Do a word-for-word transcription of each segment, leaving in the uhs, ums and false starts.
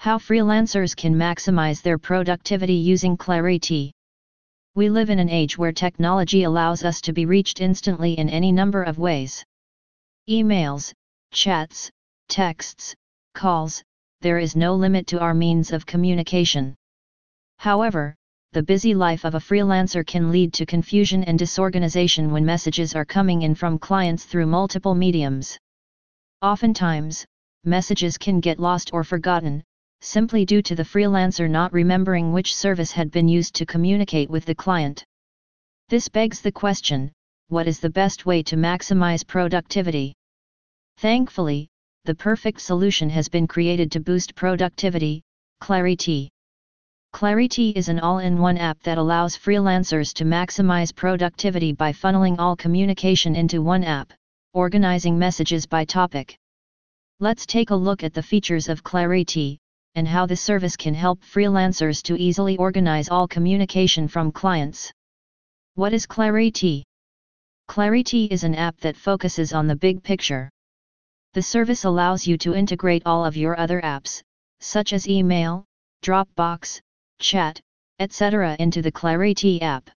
How freelancers can maximize their productivity using Clariti. We live in an age where technology allows us to be reached instantly in any number of ways. Emails, chats, texts, calls, there is no limit to our means of communication. However, the busy life of a freelancer can lead to confusion and disorganization when messages are coming in from clients through multiple mediums. Oftentimes, messages can get lost or forgotten, simply due to the freelancer not remembering which service had been used to communicate with the client. This begs the question, what is the best way to maximize productivity? Thankfully, the perfect solution has been created to boost productivity, Clariti. Clariti is an all-in-one app that allows freelancers to maximize productivity by funneling all communication into one app, organizing messages by topic. Let's take a look at the features of Clariti, and how the service can help freelancers to easily organize all communication from clients. What is Clariti? Clariti is an app that focuses on the big picture. The service allows you to integrate all of your other apps, such as email, Dropbox, chat, et cetera into the Clariti app.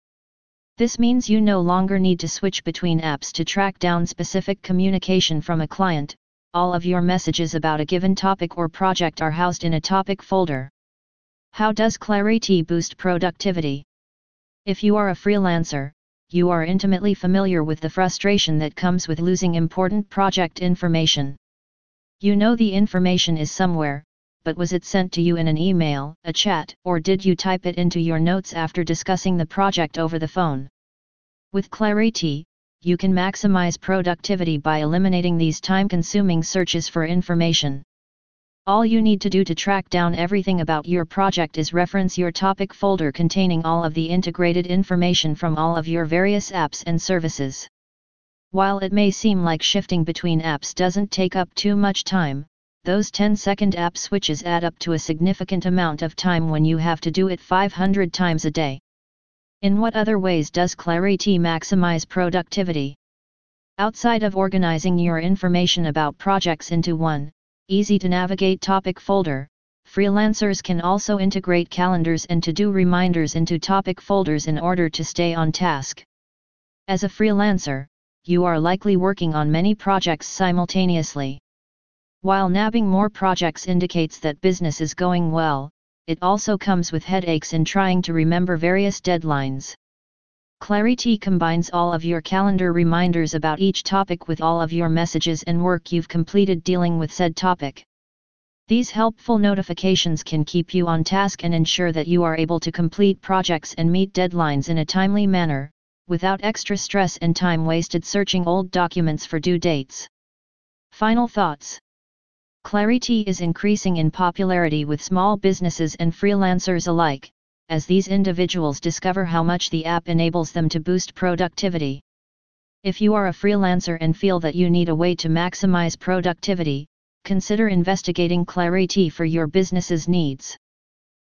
This means you no longer need to switch between apps to track down specific communication from a client. All of your messages about a given topic or project are housed in a topic folder. How does Clariti boost productivity? If you are a freelancer, you are intimately familiar with the frustration that comes with losing important project information. You know the information is somewhere, but was it sent to you in an email, a chat, or did you type it into your notes after discussing the project over the phone? With Clariti, you can maximize productivity by eliminating these time-consuming searches for information. All you need to do to track down everything about your project is reference your topic folder containing all of the integrated information from all of your various apps and services. While it may seem like shifting between apps doesn't take up too much time, those ten-second app switches add up to a significant amount of time when you have to do it five hundred times a day. In what other ways does Clariti maximize productivity? Outside of organizing your information about projects into one, easy-to-navigate topic folder, freelancers can also integrate calendars and to-do reminders into topic folders in order to stay on task. As a freelancer, you are likely working on many projects simultaneously. While nabbing more projects indicates that business is going well, it also comes with headaches in trying to remember various deadlines. Clariti combines all of your calendar reminders about each topic with all of your messages and work you've completed dealing with said topic. These helpful notifications can keep you on task and ensure that you are able to complete projects and meet deadlines in a timely manner, without extra stress and time wasted searching old documents for due dates. Final thoughts. Clariti is increasing in popularity with small businesses and freelancers alike, as these individuals discover how much the app enables them to boost productivity. If you are a freelancer and feel that you need a way to maximize productivity, consider investigating Clariti for your business's needs.